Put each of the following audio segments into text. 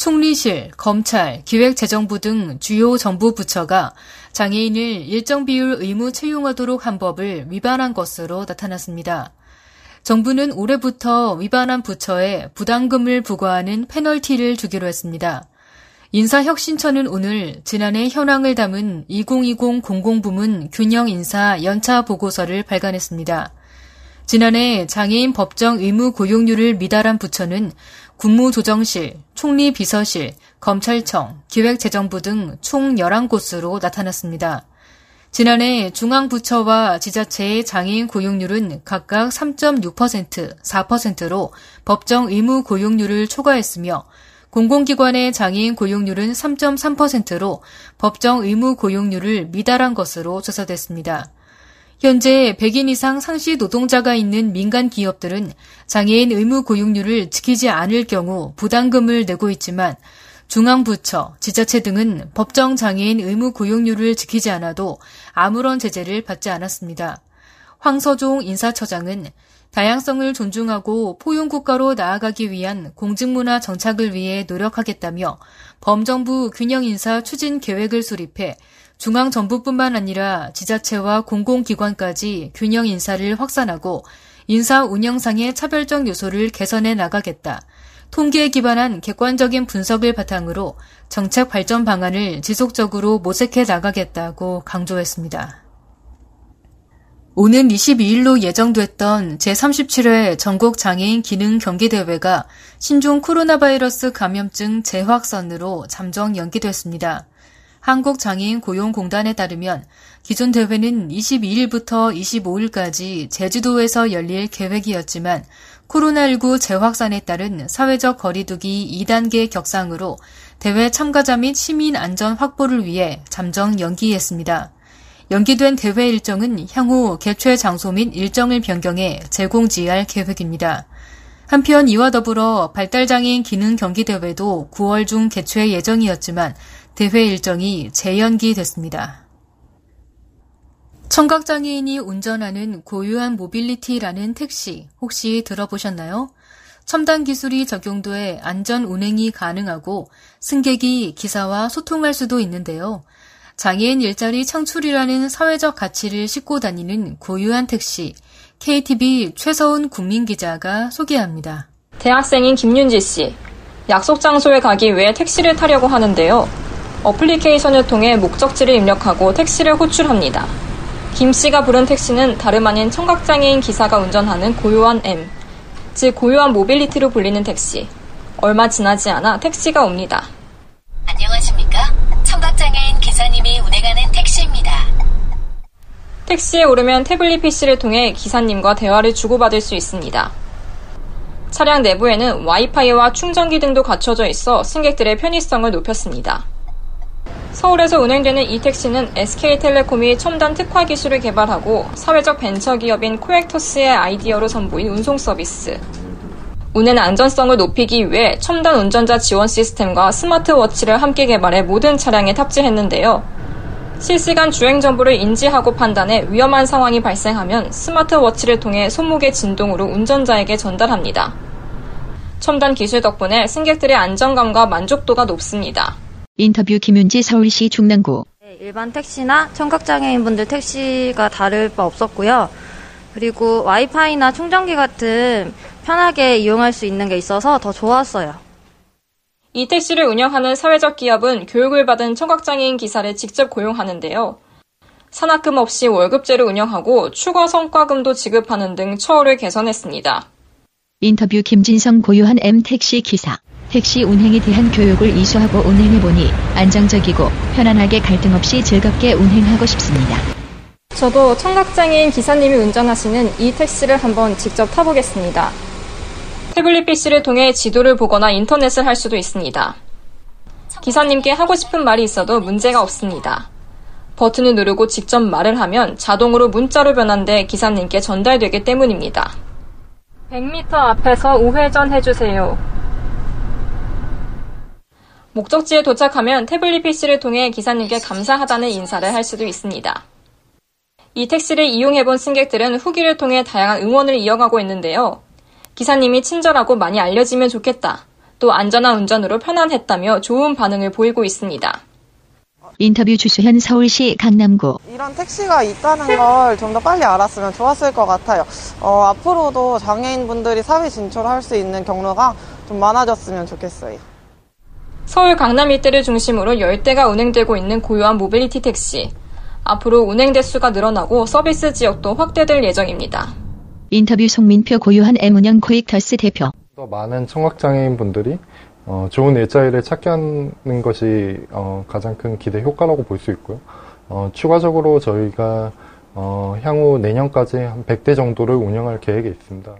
총리실, 검찰, 기획재정부 등 주요 정부 부처가 장애인을 일정 비율 의무 채용하도록 한 법을 위반한 것으로 나타났습니다. 정부는 올해부터 위반한 부처에 부담금을 부과하는 페널티를 주기로 했습니다. 인사혁신처는 오늘 지난해 현황을 담은 2020 공공부문 균형인사 연차 보고서를 발간했습니다. 지난해 장애인 법정 의무 고용률을 미달한 부처는 국무조정실, 총리비서실, 검찰청, 기획재정부 등 총 11곳으로 나타났습니다. 지난해 중앙부처와 지자체의 장애인 고용률은 각각 3.6%, 4%로 법정 의무 고용률을 초과했으며 공공기관의 장애인 고용률은 3.3%로 법정 의무 고용률을 미달한 것으로 조사됐습니다. 현재 100인 이상 상시 노동자가 있는 민간 기업들은 장애인 의무 고용률을 지키지 않을 경우 부담금을 내고 있지만 중앙부처, 지자체 등은 법정 장애인 의무 고용률을 지키지 않아도 아무런 제재를 받지 않았습니다. 황서종 인사처장은 다양성을 존중하고 포용국가로 나아가기 위한 공직문화 정착을 위해 노력하겠다며 범정부 균형인사 추진 계획을 수립해 중앙정부뿐만 아니라 지자체와 공공기관까지 균형 인사를 확산하고 인사 운영상의 차별적 요소를 개선해 나가겠다. 통계에 기반한 객관적인 분석을 바탕으로 정책 발전 방안을 지속적으로 모색해 나가겠다고 강조했습니다. 오는 22일로 예정됐던 제37회 전국장애인 기능경기대회가 신종 코로나 바이러스 감염증 재확산으로 잠정 연기됐습니다. 한국장애인고용공단에 따르면 기존 대회는 22일부터 25일까지 제주도에서 열릴 계획이었지만 코로나19 재확산에 따른 사회적 거리두기 2단계 격상으로 대회 참가자 및 시민 안전 확보를 위해 잠정 연기했습니다. 연기된 대회 일정은 향후 개최 장소 및 일정을 변경해 재공지할 계획입니다. 한편 이와 더불어 발달장애인 기능경기대회도 9월 중 개최 예정이었지만 대회 일정이 재연기됐습니다. 청각장애인이 운전하는 고유한 모빌리티라는 택시 혹시 들어보셨나요? 첨단 기술이 적용돼 안전 운행이 가능하고 승객이 기사와 소통할 수도 있는데요. 장애인 일자리 창출이라는 사회적 가치를 싣고 다니는 고유한 택시, KTV 최서은 국민기자가 소개합니다. 대학생인 김윤지 씨, 약속 장소에 가기 위해 택시를 타려고 하는데요. 어플리케이션을 통해 목적지를 입력하고 택시를 호출합니다. 김 씨가 부른 택시는 다름 아닌 청각장애인 기사가 운전하는 고요한 M, 즉 고요한 모빌리티로 불리는 택시. 얼마 지나지 않아 택시가 옵니다. 안녕하십니까? 청각장애인 기사님이 운행하는 택시입니다. 택시에 오르면 태블릿 PC를 통해 기사님과 대화를 주고받을 수 있습니다. 차량 내부에는 와이파이와 충전기 등도 갖춰져 있어 승객들의 편의성을 높였습니다. 서울에서 운행되는 이 택시는 SK텔레콤이 첨단 특화 기술을 개발하고 사회적 벤처기업인 코엑터스의 아이디어로 선보인 운송 서비스. 운행 안전성을 높이기 위해 첨단 운전자 지원 시스템과 스마트워치를 함께 개발해 모든 차량에 탑재했는데요. 실시간 주행 정보를 인지하고 판단해 위험한 상황이 발생하면 스마트워치를 통해 손목의 진동으로 운전자에게 전달합니다. 첨단 기술 덕분에 승객들의 안정감과 만족도가 높습니다. 인터뷰 김윤지 서울시 중랑구. 일반 택시나 청각장애인분들 택시가 다를 바 없었고요. 그리고 와이파이나 충전기 같은 편하게 이용할 수 있는 게 있어서 더 좋았어요. 이 택시를 운영하는 사회적 기업은 교육을 받은 청각장애인 기사를 직접 고용하는데요. 산학금 없이 월급제로 운영하고 추가 성과금도 지급하는 등 처우를 개선했습니다. 인터뷰 김진성 고유한 M 택시 기사. 택시 운행에 대한 교육을 이수하고 운행해보니 안정적이고 편안하게 갈등 없이 즐겁게 운행하고 싶습니다. 저도 청각장애인 기사님이 운전하시는 이 택시를 한번 직접 타보겠습니다. 태블릿 PC를 통해 지도를 보거나 인터넷을 할 수도 있습니다. 기사님께 하고 싶은 말이 있어도 문제가 없습니다. 버튼을 누르고 직접 말을 하면 자동으로 문자로 변환돼 기사님께 전달되기 때문입니다. 100m 앞에서 우회전 해주세요. 목적지에 도착하면 태블릿 PC를 통해 기사님께 감사하다는 인사를 할 수도 있습니다. 이 택시를 이용해본 승객들은 후기를 통해 다양한 응원을 이어가고 있는데요. 기사님이 친절하고 많이 알려지면 좋겠다. 또 안전한 운전으로 편안했다며 좋은 반응을 보이고 있습니다. 인터뷰 주소현 서울시 강남구. 이런 택시가 있다는 걸 좀 더 빨리 알았으면 좋았을 것 같아요. 앞으로도 장애인분들이 사회 진출할 수 있는 경로가 좀 많아졌으면 좋겠어요. 서울 강남 일대를 중심으로 10대가 운행되고 있는 고요한 모빌리티 택시. 앞으로 운행 대수가 늘어나고 서비스 지역도 확대될 예정입니다. 인터뷰 송민표 고요한 M운영 코엑터스 대표. 더 많은 청각장애인분들이 좋은 일자리를 찾게 하는 것이 가장 큰 기대 효과라고 볼 수 있고요. 추가적으로 저희가 향후 내년까지 한 100대 정도를 운영할 계획이 있습니다.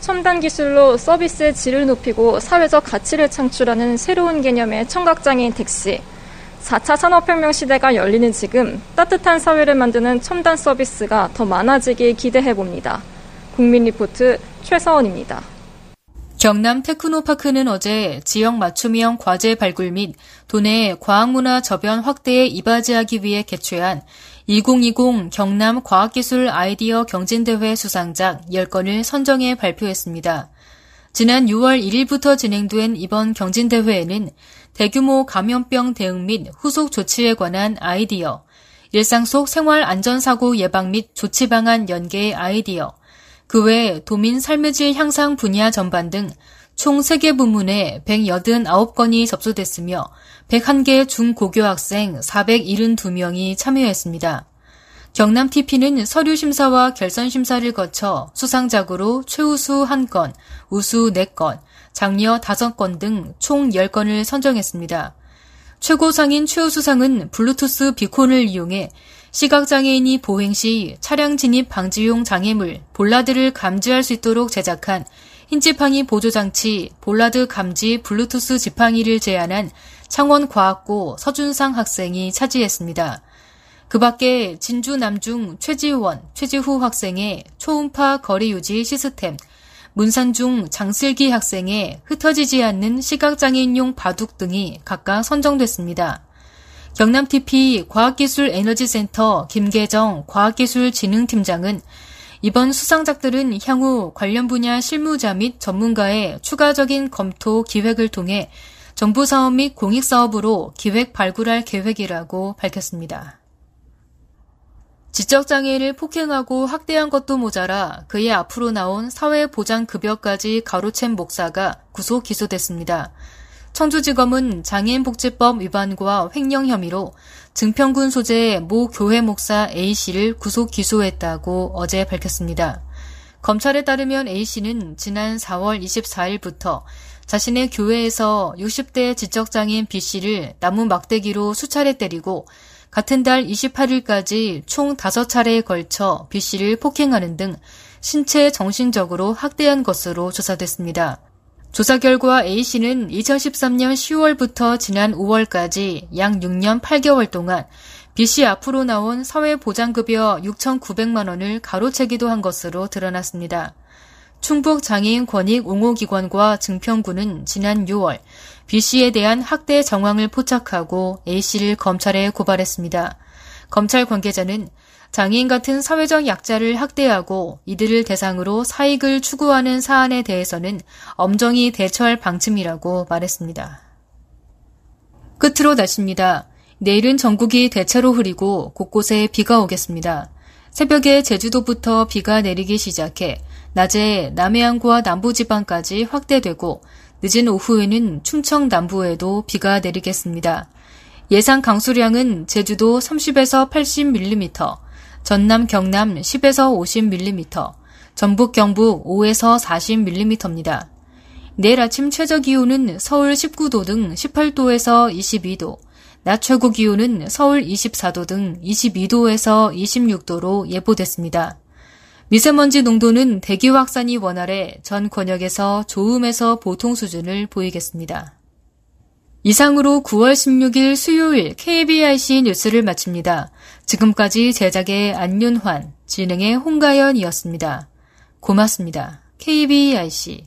첨단 기술로 서비스의 질을 높이고 사회적 가치를 창출하는 새로운 개념의 청각장애인 택시. 4차 산업혁명 시대가 열리는 지금 따뜻한 사회를 만드는 첨단 서비스가 더 많아지길 기대해봅니다. 국민 리포트 최서원입니다. 경남 테크노파크는 어제 지역 맞춤형 과제 발굴 및 도내 과학문화 저변 확대에 이바지하기 위해 개최한 2020 경남 과학기술 아이디어 경진대회 수상작 10건을 선정해 발표했습니다. 지난 6월 1일부터 진행된 이번 경진대회에는 대규모 감염병 대응 및 후속 조치에 관한 아이디어, 일상 속 생활 안전사고 예방 및 조치 방안 연계 아이디어, 그 외 도민 삶의 질 향상 분야 전반 등 총 3개 부문에 189건이 접수됐으며 101개 중고교 학생 472명이 참여했습니다. 경남TP는 서류심사와 결선심사를 거쳐 수상작으로 최우수 1건, 우수 4건, 장려 5건 등 총 10건을 선정했습니다. 최고상인 최우수상은 블루투스 비콘을 이용해 시각장애인이 보행 시 차량 진입 방지용 장애물, 볼라드를 감지할 수 있도록 제작한 흰지팡이 보조장치, 볼라드 감지 블루투스 지팡이를 제안한 창원과학고 서준상 학생이 차지했습니다. 그 밖에 진주 남중 최지원, 최지후 학생의 초음파 거리 유지 시스템, 문산중 장슬기 학생의 흩어지지 않는 시각장애인용 바둑 등이 각각 선정됐습니다. 경남TP 과학기술에너지센터 김계정 과학기술진흥팀장은 이번 수상작들은 향후 관련 분야 실무자 및 전문가의 추가적인 검토 기획을 통해 정부 사업 및 공익사업으로 기획 발굴할 계획이라고 밝혔습니다. 지적장애를 폭행하고 학대한 것도 모자라 그의 앞으로 나온 사회보장급여까지 가로챈 목사가 구속 기소됐습니다. 청주지검은 장애인복지법 위반과 횡령 혐의로 증평군 소재의 모 교회 목사 A씨를 구속 기소했다고 어제 밝혔습니다. 검찰에 따르면 A씨는 지난 4월 24일부터 자신의 교회에서 60대 지적장애인 B씨를 나무 막대기로 수차례 때리고 같은 달 28일까지 총 5차례에 걸쳐 B씨를 폭행하는 등 신체 정신적으로 학대한 것으로 조사됐습니다. 조사 결과 A씨는 2013년 10월부터 지난 5월까지 약 6년 8개월 동안 B씨 앞으로 나온 사회보장급여 6,900만 원을 가로채기도 한 것으로 드러났습니다. 충북장애인권익옹호기관과 증평군은 지난 6월 B씨에 대한 학대 정황을 포착하고 A씨를 검찰에 고발했습니다. 검찰 관계자는 장애인 같은 사회적 약자를 학대하고 이들을 대상으로 사익을 추구하는 사안에 대해서는 엄정히 대처할 방침이라고 말했습니다. 끝으로 날씨입니다. 내일은 전국이 대체로 흐리고 곳곳에 비가 오겠습니다. 새벽에 제주도부터 비가 내리기 시작해 낮에 남해안과 남부지방까지 확대되고 늦은 오후에는 충청 남부에도 비가 내리겠습니다. 예상 강수량은 제주도 30에서 80mm, 전남 경남 10에서 50mm, 전북 경북 5에서 40mm입니다. 내일 아침 최저기온은 서울 19도 등 18도에서 22도, 낮 최고기온은 서울 24도 등 22도에서 26도로 예보됐습니다. 미세먼지 농도는 대기 확산이 원활해 전 권역에서 좋음에서 보통 수준을 보이겠습니다. 이상으로 9월 16일 수요일 KBIC 뉴스를 마칩니다. 지금까지 제작의 안윤환, 진행의 홍가연이었습니다. 고맙습니다. KBIC